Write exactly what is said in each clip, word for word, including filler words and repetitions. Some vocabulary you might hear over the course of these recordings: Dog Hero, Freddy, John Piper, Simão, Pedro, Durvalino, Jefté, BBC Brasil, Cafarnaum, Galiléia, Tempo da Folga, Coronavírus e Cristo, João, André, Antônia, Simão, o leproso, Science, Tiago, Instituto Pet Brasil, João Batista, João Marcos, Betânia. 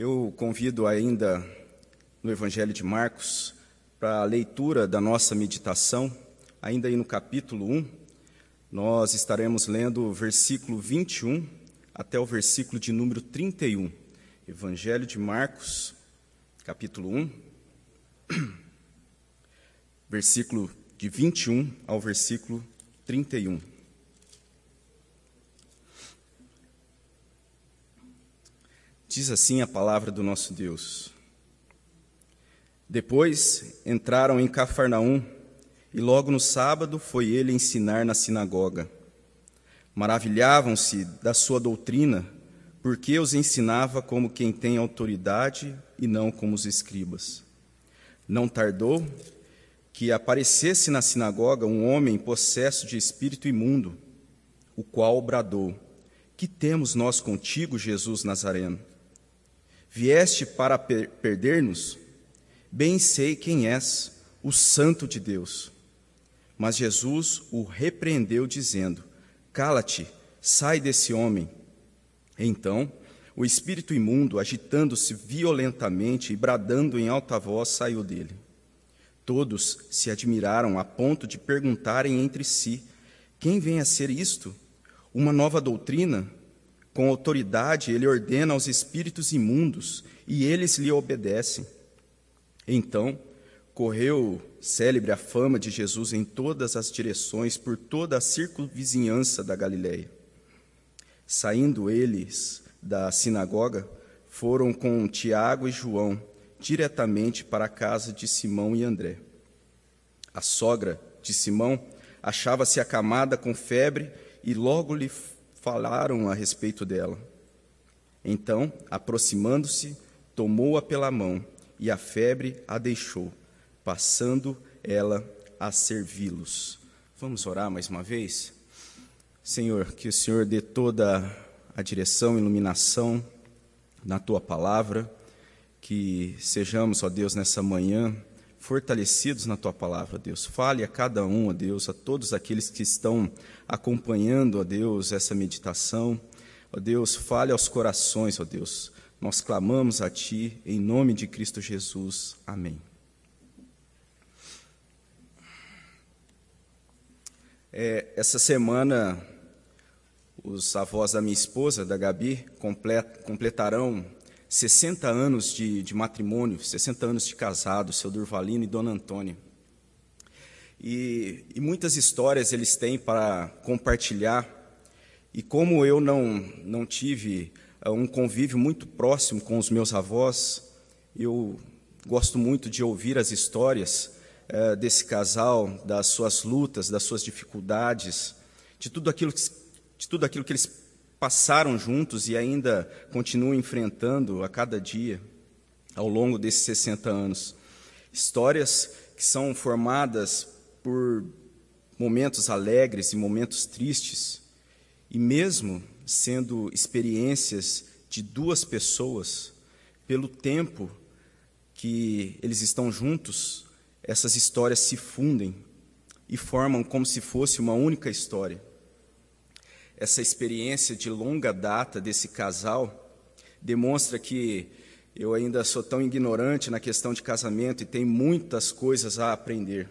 Eu convido ainda no Evangelho de Marcos para a leitura da nossa meditação, ainda aí no capítulo um, nós estaremos lendo o versículo vinte e um até o versículo de número trinta e um. Evangelho de Marcos, capítulo um, versículo de vinte e um ao versículo trinta e um. Diz assim a palavra do nosso Deus. Depois entraram em Cafarnaum, e logo no sábado foi ele ensinar na sinagoga. Maravilhavam-se da sua doutrina, porque os ensinava como quem tem autoridade e não como os escribas. Não tardou que aparecesse na sinagoga um homem possesso de espírito imundo, o qual bradou: "Que temos nós contigo, Jesus Nazareno? Vieste para per- perder-nos? Bem sei quem és, o Santo de Deus." Mas Jesus o repreendeu, dizendo: "Cala-te, sai desse homem." Então, o espírito imundo, agitando-se violentamente e bradando em alta voz, saiu dele. Todos se admiraram a ponto de perguntarem entre si: "Quem vem a ser isto? Uma nova doutrina? Com autoridade ele ordena aos espíritos imundos, e eles lhe obedecem." Então, correu célebre a fama de Jesus em todas as direções, por toda a circunvizinhança da Galiléia. Saindo eles da sinagoga, foram com Tiago e João diretamente para a casa de Simão e André. A sogra de Simão achava-se acamada com febre, e logo lhe falaram a respeito dela. Então, aproximando-se, tomou-a pela mão, e a febre a deixou, passando ela a servi-los. Vamos orar mais uma vez? Senhor, que o Senhor dê toda a direção, iluminação na Tua palavra, que sejamos, ó Deus, nessa manhã, fortalecidos na Tua palavra, Deus. Fale a cada um, ó Deus, a todos aqueles que estão acompanhando, ó Deus, essa meditação. Ó Deus, fale aos corações, ó Deus. Nós clamamos a Ti, em nome de Cristo Jesus. Amém. É, essa semana, os avós da minha esposa, da Gabi, complet, completarão sessenta anos de, de matrimônio, sessenta anos de casado, seu Durvalino e dona Antônia. E, e muitas histórias eles têm para compartilhar. E como eu não, não tive um convívio muito próximo com os meus avós, eu gosto muito de ouvir as histórias eh, desse casal, das suas lutas, das suas dificuldades, de tudo aquilo que, de tudo aquilo que eles passaram juntos e ainda continuam enfrentando a cada dia, ao longo desses sessenta anos. Histórias que são formadas por momentos alegres e momentos tristes, e mesmo sendo experiências de duas pessoas, pelo tempo que eles estão juntos, essas histórias se fundem e formam como se fosse uma única história. Essa experiência de longa data desse casal demonstra que eu ainda sou tão ignorante na questão de casamento e tenho muitas coisas a aprender.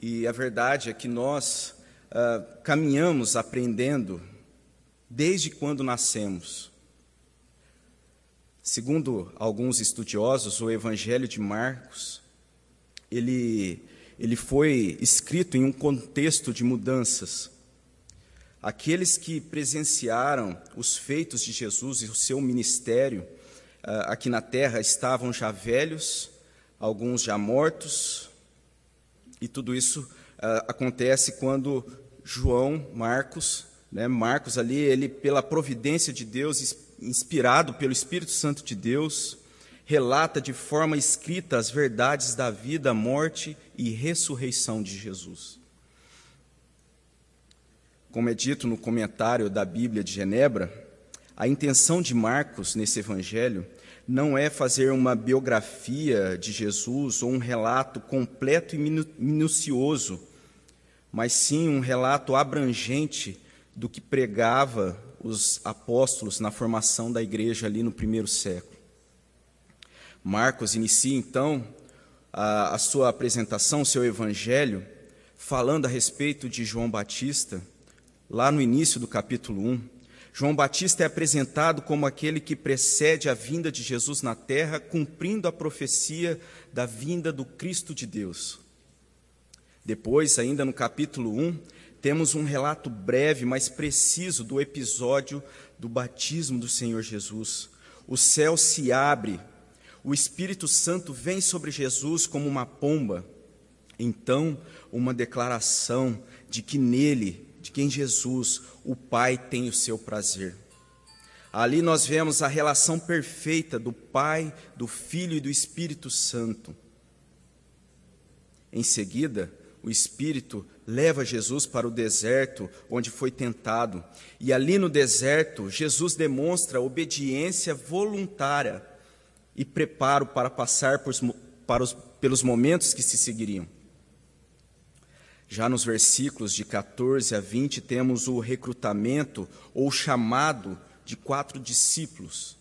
E a verdade é que nós ah, caminhamos aprendendo desde quando nascemos. Segundo alguns estudiosos, o Evangelho de Marcos, ele, ele foi escrito em um contexto de mudanças. Aqueles que presenciaram os feitos de Jesus e o seu ministério aqui na terra estavam já velhos, alguns já mortos, e tudo isso acontece quando João Marcos, né, Marcos ali, ele pela providência de Deus, inspirado pelo Espírito Santo de Deus, relata de forma escrita as verdades da vida, morte e ressurreição de Jesus. Como é dito no comentário da Bíblia de Genebra, a intenção de Marcos nesse evangelho não é fazer uma biografia de Jesus ou um relato completo e minucioso, mas sim um relato abrangente do que pregava os apóstolos na formação da igreja ali no primeiro século. Marcos inicia então a, a sua apresentação, seu evangelho, falando a respeito de João Batista, lá no início do capítulo um. João Batista é apresentado como aquele que precede a vinda de Jesus na terra, cumprindo a profecia da vinda do Cristo de Deus. Depois, ainda no capítulo um, temos um relato breve, mas preciso, do episódio do batismo do Senhor Jesus. O céu se abre, o Espírito Santo vem sobre Jesus como uma pomba. Então, uma declaração de que nele, de que em Jesus, o Pai tem o seu prazer. Ali nós vemos a relação perfeita do Pai, do Filho e do Espírito Santo. Em seguida, o Espírito leva Jesus para o deserto, onde foi tentado. E ali no deserto, Jesus demonstra obediência voluntária e preparo para passar por, para os, pelos momentos que se seguiriam. Já nos versículos de quatorze a vinte, temos o recrutamento ou chamado de quatro discípulos,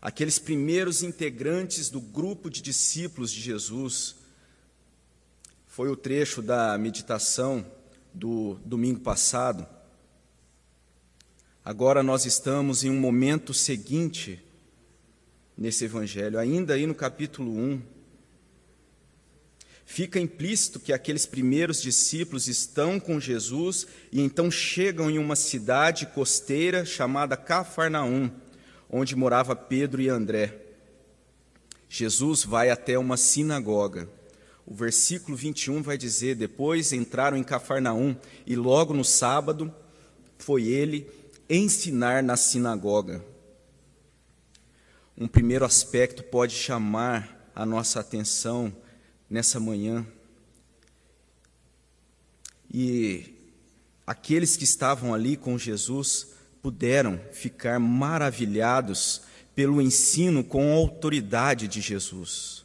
aqueles primeiros integrantes do grupo de discípulos de Jesus. Foi o trecho da meditação do domingo passado. Agora nós estamos em um momento seguinte nesse evangelho, ainda aí no capítulo um. Fica implícito que aqueles primeiros discípulos estão com Jesus e então chegam em uma cidade costeira chamada Cafarnaum, onde morava Pedro e André. Jesus vai até uma sinagoga. O versículo vinte e um vai dizer: depois entraram em Cafarnaum e logo no sábado foi ele ensinar na sinagoga. Um primeiro aspecto pode chamar a nossa atenção nessa manhã, e aqueles que estavam ali com Jesus puderam ficar maravilhados pelo ensino com a autoridade de Jesus.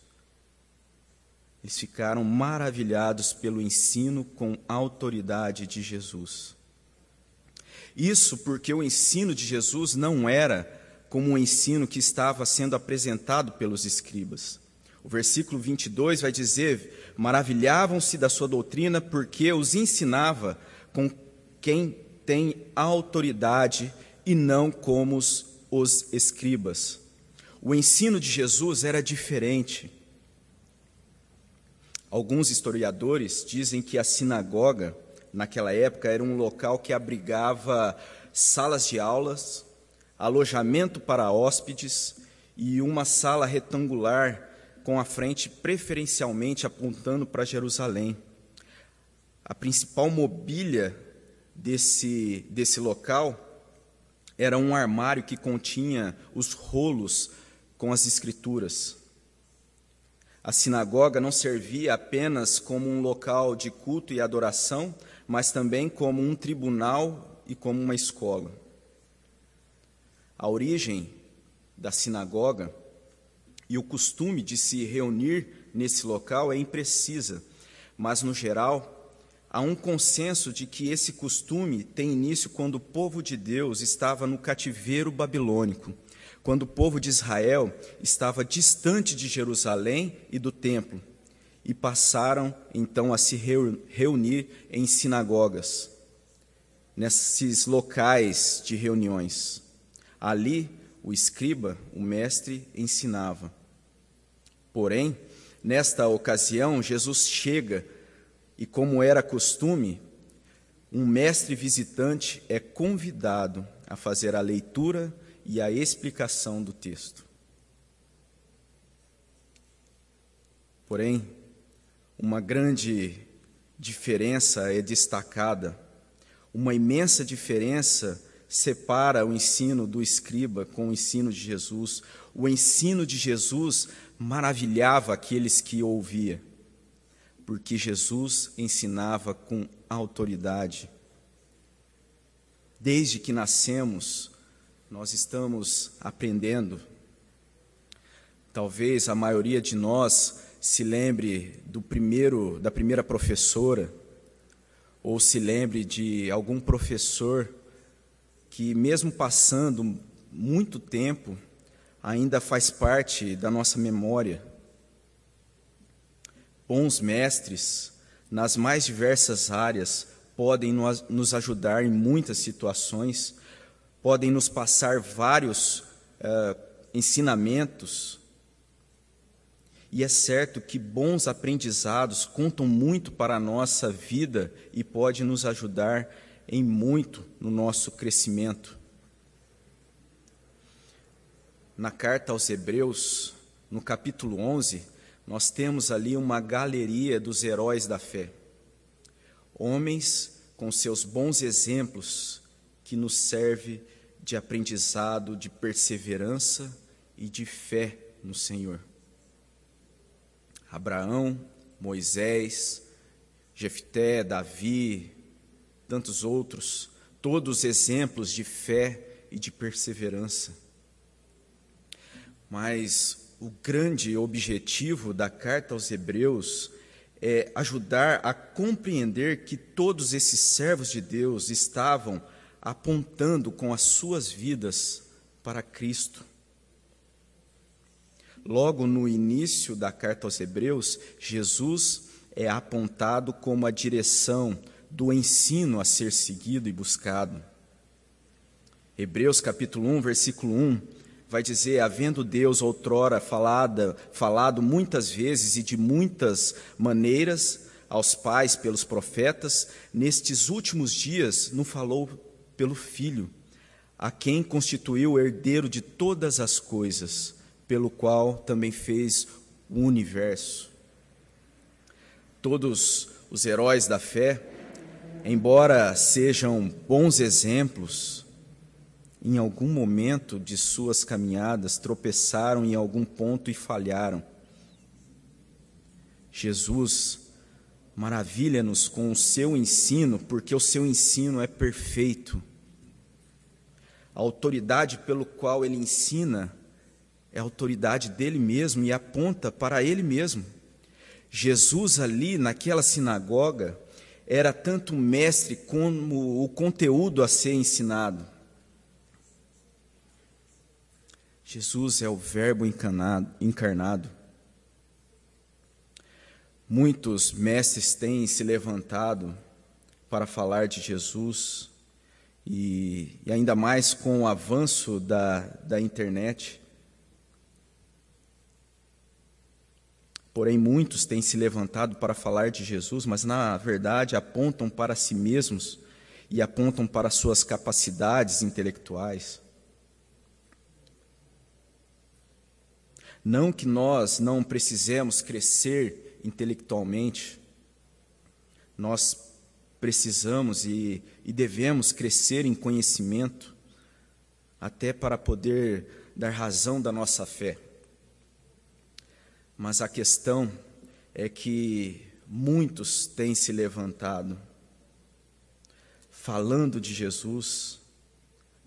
Eles ficaram maravilhados pelo ensino com a autoridade de Jesus. Isso porque o ensino de Jesus não era como o ensino que estava sendo apresentado pelos escribas. O versículo vinte e dois vai dizer: maravilhavam-se da sua doutrina, porque os ensinava com quem tem autoridade e não como os, os escribas. O ensino de Jesus era diferente. Alguns historiadores dizem que a sinagoga, naquela época, era um local que abrigava salas de aulas, alojamento para hóspedes e uma sala retangular com a frente preferencialmente apontando para Jerusalém. A principal mobília desse, desse local era um armário que continha os rolos com as escrituras. A sinagoga não servia apenas como um local de culto e adoração, mas também como um tribunal e como uma escola. A origem da sinagoga e o costume de se reunir nesse local é imprecisa, mas, no geral, há um consenso de que esse costume tem início quando o povo de Deus estava no cativeiro babilônico, quando o povo de Israel estava distante de Jerusalém e do templo, e passaram, então, a se reunir em sinagogas, nesses locais de reuniões. Ali, o escriba, o mestre, ensinava. Porém, nesta ocasião, Jesus chega e, como era costume, um mestre visitante é convidado a fazer a leitura e a explicação do texto. Porém, uma grande diferença é destacada, uma imensa diferença separa o ensino do escriba com o ensino de Jesus. O ensino de Jesus maravilhava aqueles que o ouvia, porque Jesus ensinava com autoridade. Desde que nascemos, nós estamos aprendendo. Talvez a maioria de nós se lembre do primeiro, da primeira professora, ou se lembre de algum professor que mesmo passando muito tempo, ainda faz parte da nossa memória. Bons mestres, nas mais diversas áreas, podem nos ajudar em muitas situações, podem nos passar vários uh, ensinamentos. E é certo que bons aprendizados contam muito para a nossa vida e podem nos ajudar em muito no nosso crescimento. Na carta aos Hebreus, no capítulo onze, nós temos ali uma galeria dos heróis da fé. Homens com seus bons exemplos que nos servem de aprendizado, de perseverança e de fé no Senhor. Abraão, Moisés, Jefté, Davi, tantos outros, todos exemplos de fé e de perseverança. Mas o grande objetivo da carta aos Hebreus é ajudar a compreender que todos esses servos de Deus estavam apontando com as suas vidas para Cristo. Logo no início da carta aos Hebreus, Jesus é apontado como a direção do ensino a ser seguido e buscado. Hebreus capítulo um, versículo um, vai dizer: havendo Deus outrora falado, falado muitas vezes e de muitas maneiras aos pais pelos profetas, nestes últimos dias nos falou pelo Filho, a quem constituiu o herdeiro de todas as coisas, pelo qual também fez o universo. Todos os heróis da fé, embora sejam bons exemplos, em algum momento de suas caminhadas tropeçaram em algum ponto e falharam. Jesus maravilha-nos com o seu ensino, porque o seu ensino é perfeito. A autoridade pelo qual ele ensina é a autoridade dele mesmo e aponta para ele mesmo. Jesus ali naquela sinagoga era tanto o mestre como o conteúdo a ser ensinado. Jesus é o verbo encarnado. Muitos mestres têm se levantado para falar de Jesus e, e ainda mais com o avanço da, da internet. Porém, muitos têm se levantado para falar de Jesus, mas, na verdade, apontam para si mesmos e apontam para suas capacidades intelectuais. Não que nós não precisemos crescer intelectualmente, nós precisamos e, e devemos crescer em conhecimento, até para poder dar razão da nossa fé. Mas a questão é que muitos têm se levantado falando de Jesus,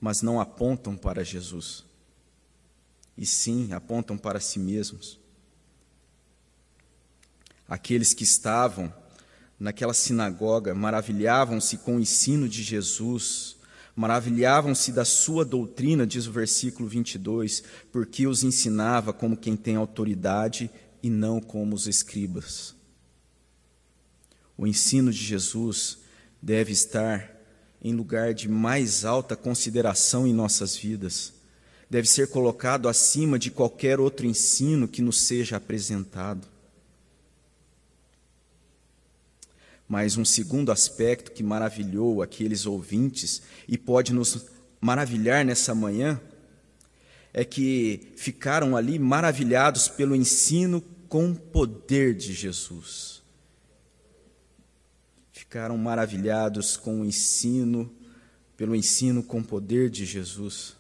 mas não apontam para Jesus. E sim, apontam para si mesmos. Aqueles que estavam naquela sinagoga maravilhavam-se com o ensino de Jesus, maravilhavam-se da sua doutrina, diz o versículo vinte e dois, porque os ensinava como quem tem autoridade e não como os escribas. O ensino de Jesus deve estar em lugar de mais alta consideração em nossas vidas, deve ser colocado acima de qualquer outro ensino que nos seja apresentado. Mas um segundo aspecto que maravilhou aqueles ouvintes e pode nos maravilhar nessa manhã é que ficaram ali maravilhados pelo ensino com o poder de Jesus. Ficaram maravilhados com o ensino, pelo ensino com o poder de Jesus.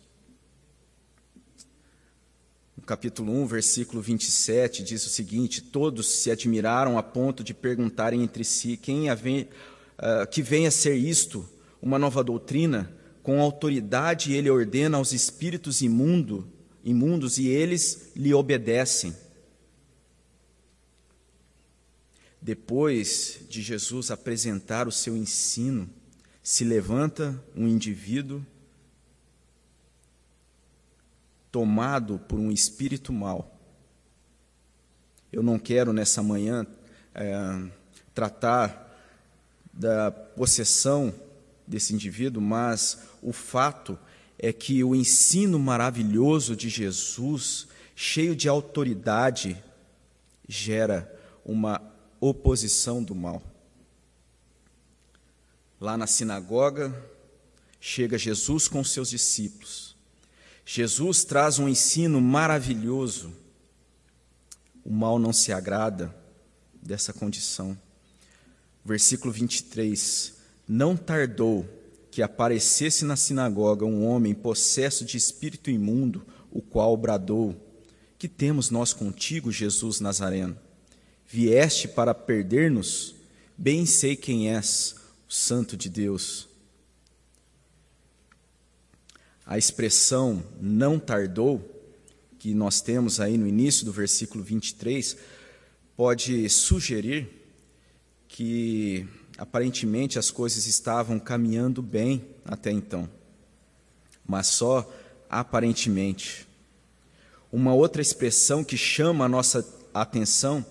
No capítulo um, versículo vinte e sete, diz o seguinte: todos se admiraram a ponto de perguntarem entre si: quem vem, uh, que venha a ser isto, uma nova doutrina? Com autoridade ele ordena aos espíritos imundo, imundos e eles lhe obedecem. Depois de Jesus apresentar o seu ensino, se levanta um indivíduo tomado por um espírito mau. Eu não quero, nessa manhã, é, tratar da possessão desse indivíduo, mas o fato é que o ensino maravilhoso de Jesus, cheio de autoridade, gera uma oposição do mal. Lá na sinagoga, chega Jesus com seus discípulos. Jesus traz um ensino maravilhoso. O mal não se agrada dessa condição. Versículo vinte e três. Não tardou que aparecesse na sinagoga um homem possesso de espírito imundo, o qual bradou: Que temos nós contigo, Jesus Nazareno? Vieste para perder-nos? Bem sei quem és, o Santo de Deus. A expressão não tardou, que nós temos aí no início do versículo vinte e três, pode sugerir que, aparentemente, as coisas estavam caminhando bem até então, mas só aparentemente. Uma outra expressão que chama a nossa atenção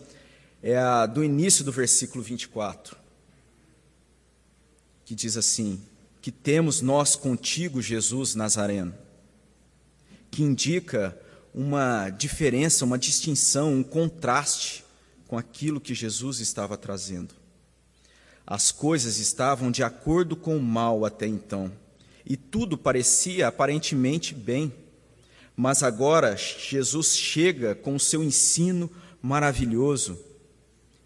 é a do início do versículo vinte e quatro, que diz assim: Que temos nós contigo, Jesus Nazareno, que indica uma diferença, uma distinção, um contraste com aquilo que Jesus estava trazendo. As coisas estavam de acordo com o mal até então, e tudo parecia aparentemente bem, mas agora Jesus chega com o seu ensino maravilhoso.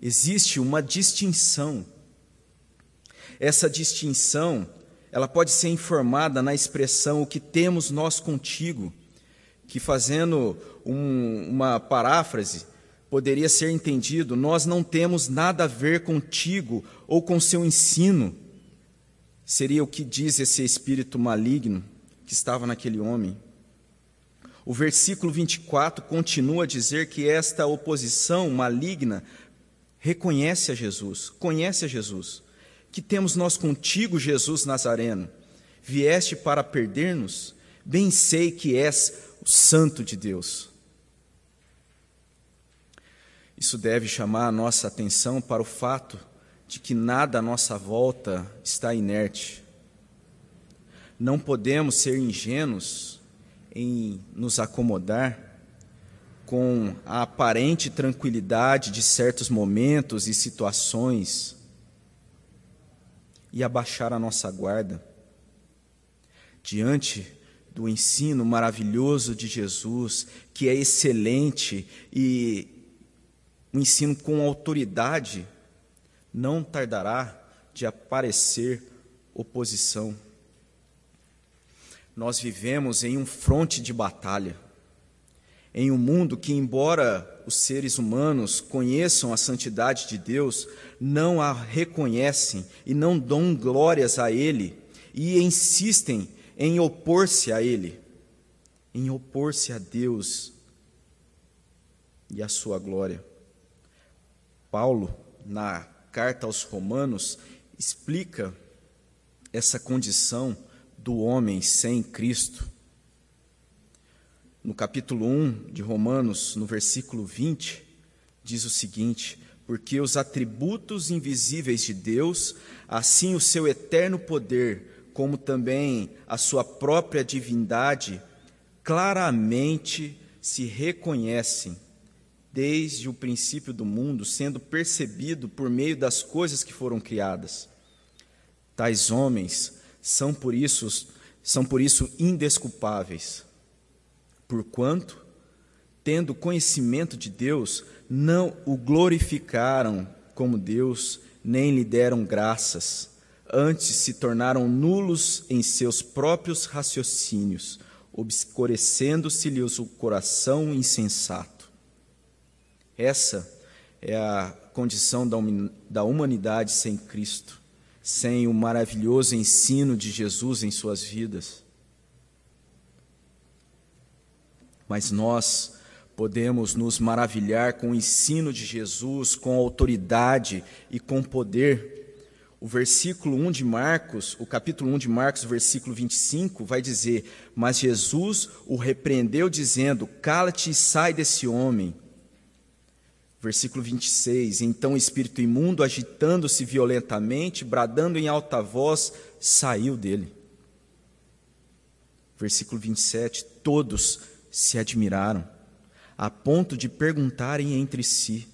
Existe uma distinção. Essa distinção, ela pode ser informada na expressão o que temos nós contigo, que, fazendo um, uma paráfrase, poderia ser entendido: nós não temos nada a ver contigo ou com seu ensino. Seria o que diz esse espírito maligno que estava naquele homem. O versículo vinte e quatro continua a dizer que esta oposição maligna reconhece a Jesus, conhece a Jesus. Que temos nós contigo, Jesus Nazareno? Vieste para perder-nos? Bem sei que és o Santo de Deus. Isso deve chamar a nossa atenção para o fato de que nada à nossa volta está inerte. Não podemos ser ingênuos em nos acomodar com a aparente tranquilidade de certos momentos e situações e abaixar a nossa guarda diante do ensino maravilhoso de Jesus, que é excelente, e um ensino com autoridade. Não tardará de aparecer oposição. Nós vivemos em um fronte de batalha, em um mundo que, embora os seres humanos conheçam a santidade de Deus, não a reconhecem e não dão glórias a Ele, e insistem em opor-se a Ele, em opor-se a Deus e à sua glória. Paulo, na carta aos Romanos, explica essa condição do homem sem Cristo. No capítulo um de Romanos, no versículo vinte, diz o seguinte: Porque os atributos invisíveis de Deus, assim o seu eterno poder, como também a sua própria divindade, claramente se reconhecem desde o princípio do mundo, sendo percebido por meio das coisas que foram criadas. Tais homens são por isso, são por isso indesculpáveis, porquanto, tendo conhecimento de Deus, não o glorificaram como Deus, nem lhe deram graças. Antes se tornaram nulos em seus próprios raciocínios, obscurecendo-se-lhes o coração insensato. Essa é a condição da humanidade sem Cristo, sem o maravilhoso ensino de Jesus em suas vidas. Mas nós podemos nos maravilhar com o ensino de Jesus, com autoridade e com poder. O versículo um de Marcos, o capítulo um de Marcos, versículo vinte e cinco, vai dizer: mas Jesus o repreendeu dizendo: cala-te e sai desse homem. Versículo vinte e seis, então o espírito imundo, agitando-se violentamente, bradando em alta voz, saiu dele. Versículo vinte e sete, todos se admiraram, a ponto de perguntarem entre si: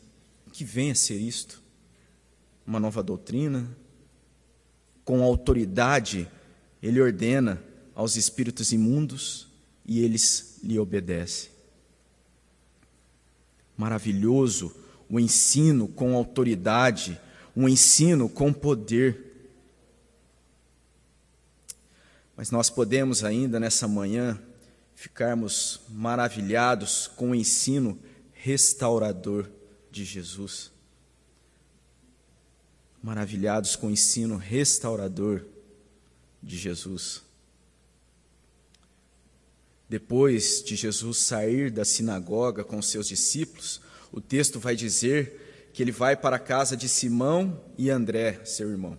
que vem a ser isto? Uma nova doutrina? Com autoridade ele ordena aos espíritos imundos e eles lhe obedecem. Maravilhoso o ensino com autoridade, um ensino com poder. Mas nós podemos ainda nessa manhã ficarmos maravilhados com o ensino restaurador de Jesus. Maravilhados com o ensino restaurador de Jesus. Depois de Jesus sair da sinagoga com seus discípulos, o texto vai dizer que ele vai para a casa de Simão e André, seu irmão.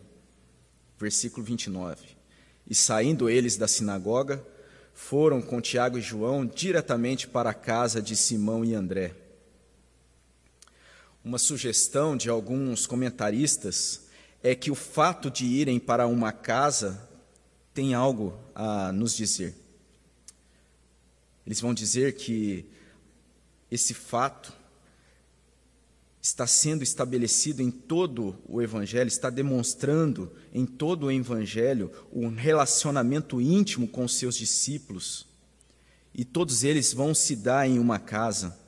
Versículo vinte e nove. E saindo eles da sinagoga, foram com Tiago e João diretamente para a casa de Simão e André. Uma sugestão de alguns comentaristas é que o fato de irem para uma casa tem algo a nos dizer. Eles vão dizer que esse fato está sendo estabelecido em todo o Evangelho, está demonstrando em todo o Evangelho um relacionamento íntimo com os seus discípulos. E todos eles vão se dar em uma casa.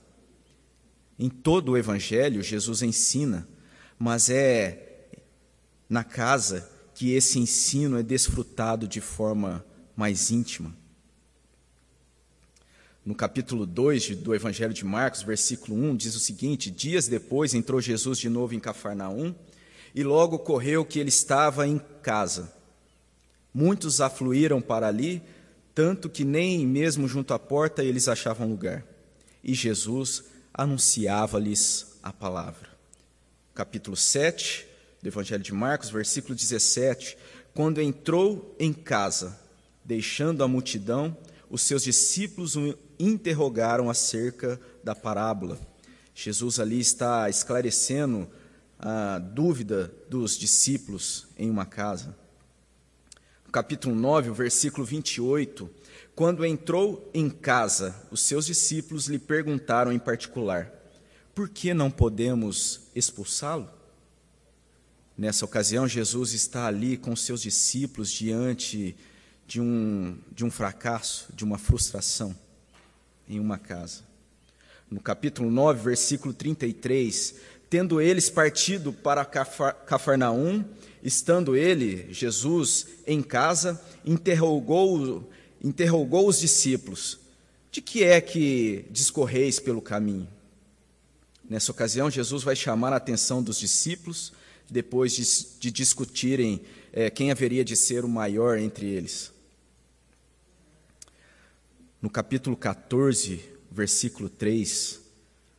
Em todo o Evangelho, Jesus ensina, mas é na casa que esse ensino é desfrutado de forma mais íntima. No capítulo dois do Evangelho de Marcos, versículo um, diz o seguinte: dias depois entrou Jesus de novo em Cafarnaum, e logo ocorreu que ele estava em casa. Muitos afluíram para ali, tanto que nem mesmo junto à porta eles achavam lugar. E Jesus anunciava-lhes a palavra. Capítulo sete do Evangelho de Marcos, versículo dezessete, quando entrou em casa, deixando a multidão, os seus discípulos o interrogaram acerca da parábola. Jesus ali está esclarecendo a dúvida dos discípulos em uma casa. No capítulo nove, o versículo vinte e oito, quando entrou em casa, os seus discípulos lhe perguntaram em particular: por que não podemos expulsá-lo? Nessa ocasião, Jesus está ali com seus discípulos diante De um, de um fracasso, de uma frustração em uma casa. No capítulo nove, versículo trinta e três, tendo eles partido para Cafarnaum, estando ele, Jesus, em casa, interrogou, interrogou os discípulos: de que é que discorreis pelo caminho? Nessa ocasião, Jesus vai chamar a atenção dos discípulos, depois de, de discutirem é, quem haveria de ser o maior entre eles. No capítulo catorze, versículo três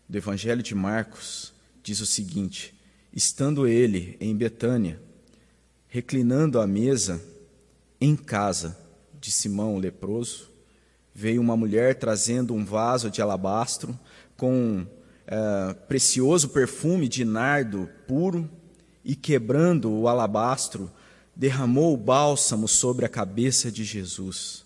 do Evangelho de Marcos, diz o seguinte: estando ele em Betânia, reclinando à mesa em casa de Simão o leproso, veio uma mulher trazendo um vaso de alabastro com é, precioso perfume de nardo puro, e quebrando o alabastro, derramou o bálsamo sobre a cabeça de Jesus.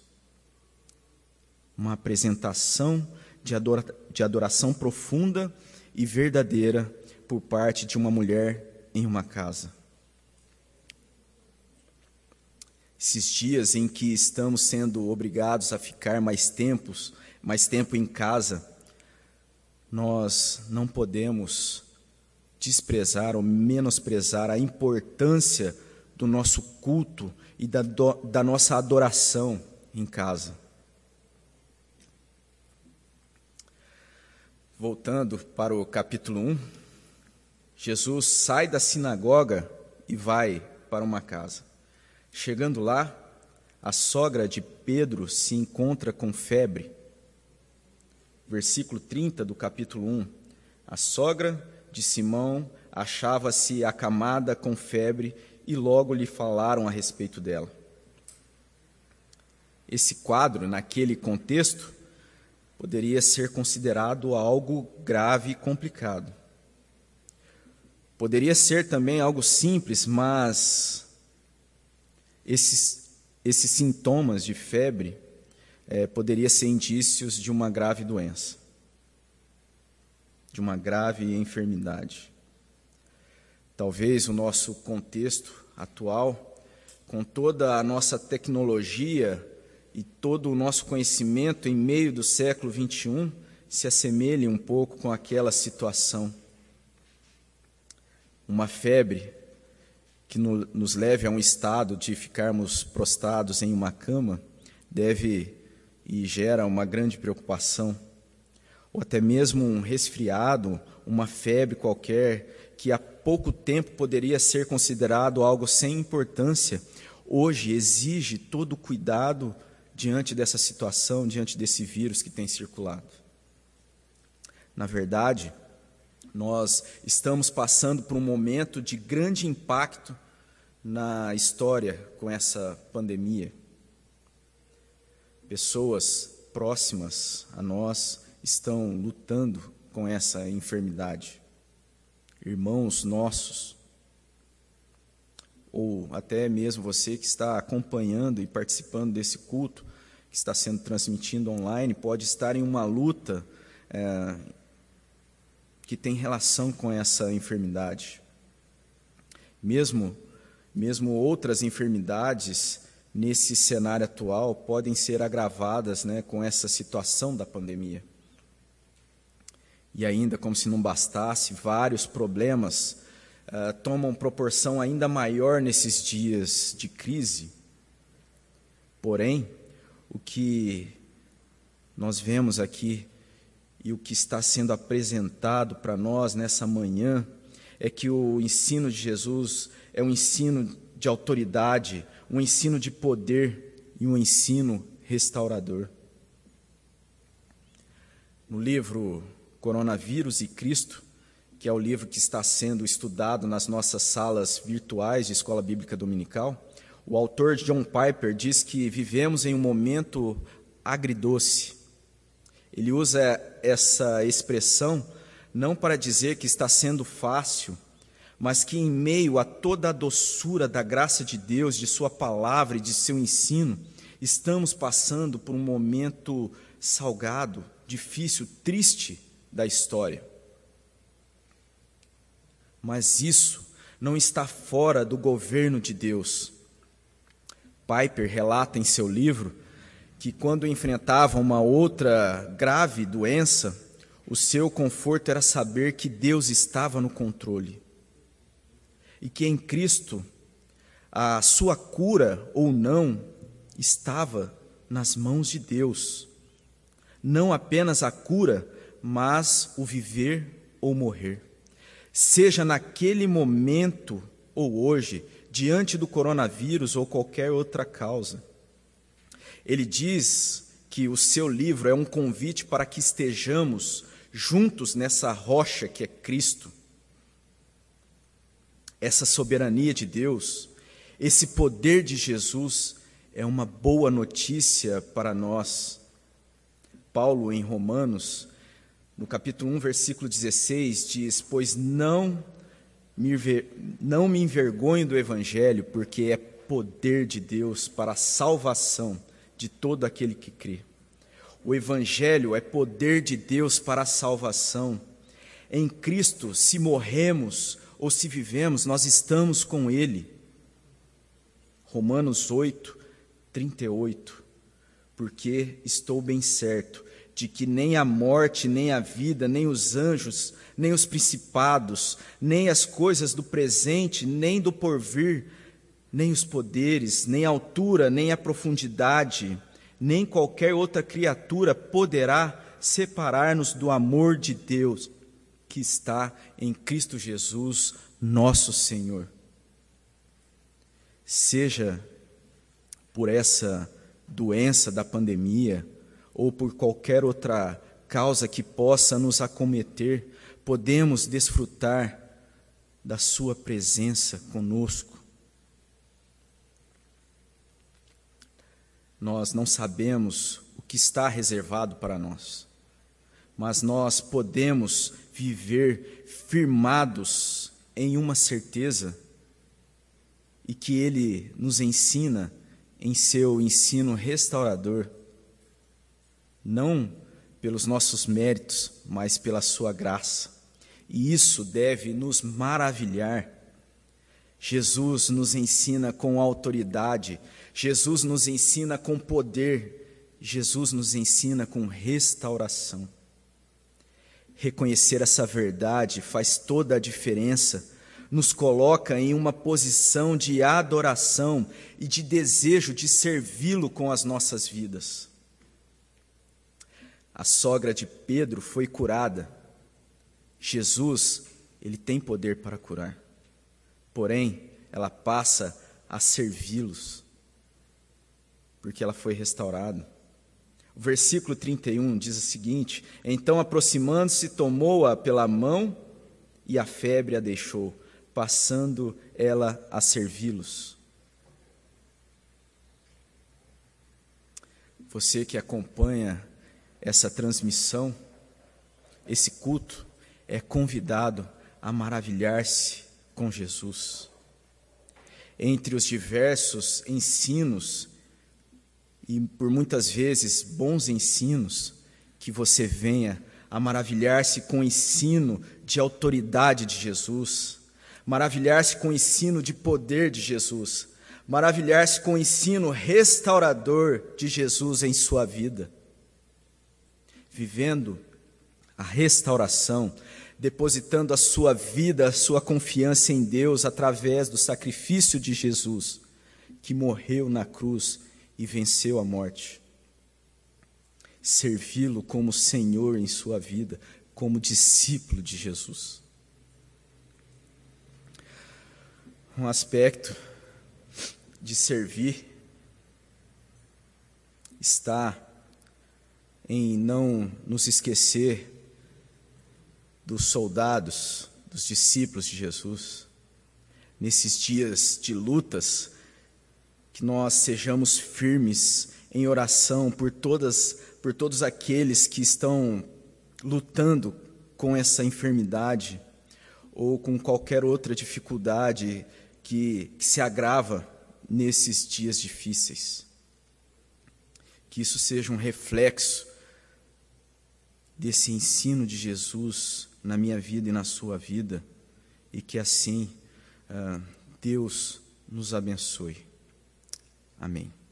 Uma apresentação de, adora, de adoração profunda e verdadeira por parte de uma mulher em uma casa. Esses dias em que estamos sendo obrigados a ficar mais tempos, mais tempo em casa, nós não podemos desprezar ou menosprezar a importância do nosso culto e da, do, da nossa adoração em casa. Voltando para o capítulo um, Jesus sai da sinagoga e vai para uma casa. Chegando lá, a sogra de Pedro se encontra com febre. Versículo trinta do capítulo um, a sogra de Simão achava-se acamada com febre e logo lhe falaram a respeito dela. Esse quadro, naquele contexto, poderia ser considerado algo grave e complicado. Poderia ser também algo simples, mas esses, esses sintomas de febre é, poderiam ser indícios de uma grave doença, de uma grave enfermidade. Talvez o nosso contexto atual, com toda a nossa tecnologia e todo o nosso conhecimento em meio do século vinte e um, se assemelhe um pouco com aquela situação. Uma febre que no, nos leve a um estado de ficarmos prostrados em uma cama deve e gera uma grande preocupação. Ou até mesmo um resfriado, uma febre qualquer, que há pouco tempo poderia ser considerado algo sem importância, hoje exige todo o cuidado diante dessa situação, diante desse vírus que tem circulado. Na verdade, nós estamos passando por um momento de grande impacto na história com essa pandemia. Pessoas próximas a nós estão lutando com essa enfermidade. Irmãos nossos, ou até mesmo você que está acompanhando e participando desse culto que está sendo transmitido online, pode estar em uma luta é, que tem relação com essa enfermidade. Mesmo, mesmo outras enfermidades nesse cenário atual podem ser agravadas, né, com essa situação da pandemia. E ainda, como se não bastasse, vários problemas Uh, tomam proporção ainda maior nesses dias de crise. Porém, o que nós vemos aqui e o que está sendo apresentado para nós nessa manhã é que o ensino de Jesus é um ensino de autoridade, um ensino de poder e um ensino restaurador. No livro Coronavírus e Cristo, que é o livro que está sendo estudado nas nossas salas virtuais de Escola Bíblica Dominical, o autor John Piper diz que vivemos em um momento agridoce. Ele usa essa expressão não para dizer que está sendo fácil, mas que em meio a toda a doçura da graça de Deus, de sua palavra e de seu ensino, estamos passando por um momento salgado, difícil, triste da história. Mas isso não está fora do governo de Deus. Piper relata em seu livro que quando enfrentava uma outra grave doença, o seu conforto era saber que Deus estava no controle e que em Cristo a sua cura ou não estava nas mãos de Deus. Não apenas a cura, mas o viver ou morrer. Seja naquele momento ou hoje, diante do coronavírus ou qualquer outra causa. Ele diz que o seu livro é um convite para que estejamos juntos nessa rocha que é Cristo. Essa soberania de Deus, esse poder de Jesus é uma boa notícia para nós. Paulo, em Romanos, no capítulo um, versículo dezesseis, diz: pois não me, não me envergonho do evangelho, porque é poder de Deus para a salvação de todo aquele que crê. O evangelho é poder de Deus para a salvação. Em Cristo, se morremos ou se vivemos, nós estamos com Ele. Romanos oito, trinta e oito, porque estou bem certo de que nem a morte, nem a vida, nem os anjos, nem os principados, nem as coisas do presente, nem do porvir, nem os poderes, nem a altura, nem a profundidade, nem qualquer outra criatura poderá separar-nos do amor de Deus que está em Cristo Jesus, nosso Senhor. Seja por essa doença da pandemia, ou por qualquer outra causa que possa nos acometer, podemos desfrutar da sua presença conosco, nós não sabemos o que está reservado para nós, mas nós podemos viver firmados em uma certeza e que Ele nos ensina em seu ensino restaurador, não pelos nossos méritos, mas pela sua graça. E isso deve nos maravilhar. Jesus nos ensina com autoridade, Jesus nos ensina com poder, Jesus nos ensina com restauração. Reconhecer essa verdade faz toda a diferença, nos coloca em uma posição de adoração e de desejo de servi-lo com as nossas vidas. A sogra de Pedro foi curada. Jesus, ele tem poder para curar, porém, ela passa a servi-los, porque ela foi restaurada. O versículo trinta e um diz o seguinte: então, aproximando-se, tomou-a pela mão e a febre a deixou, passando ela a servi-los. Você que acompanha essa transmissão, esse culto, é convidado a maravilhar-se com Jesus. Entre os diversos ensinos, e por muitas vezes bons ensinos, que você venha a maravilhar-se com o ensino de autoridade de Jesus, maravilhar-se com o ensino de poder de Jesus, maravilhar-se com o ensino restaurador de Jesus em sua vida. Vivendo a restauração, depositando a sua vida, a sua confiança em Deus através do sacrifício de Jesus, que morreu na cruz e venceu a morte. Servi-lo como Senhor em sua vida, como discípulo de Jesus. Um aspecto de servir está em não nos esquecer dos soldados, dos discípulos de Jesus, nesses dias de lutas, que nós sejamos firmes em oração por todas, por todos aqueles que estão lutando com essa enfermidade ou com qualquer outra dificuldade que, que se agrava nesses dias difíceis. Que isso seja um reflexo desse ensino de Jesus na minha vida e na sua vida, e que assim uh, Deus nos abençoe. Amém.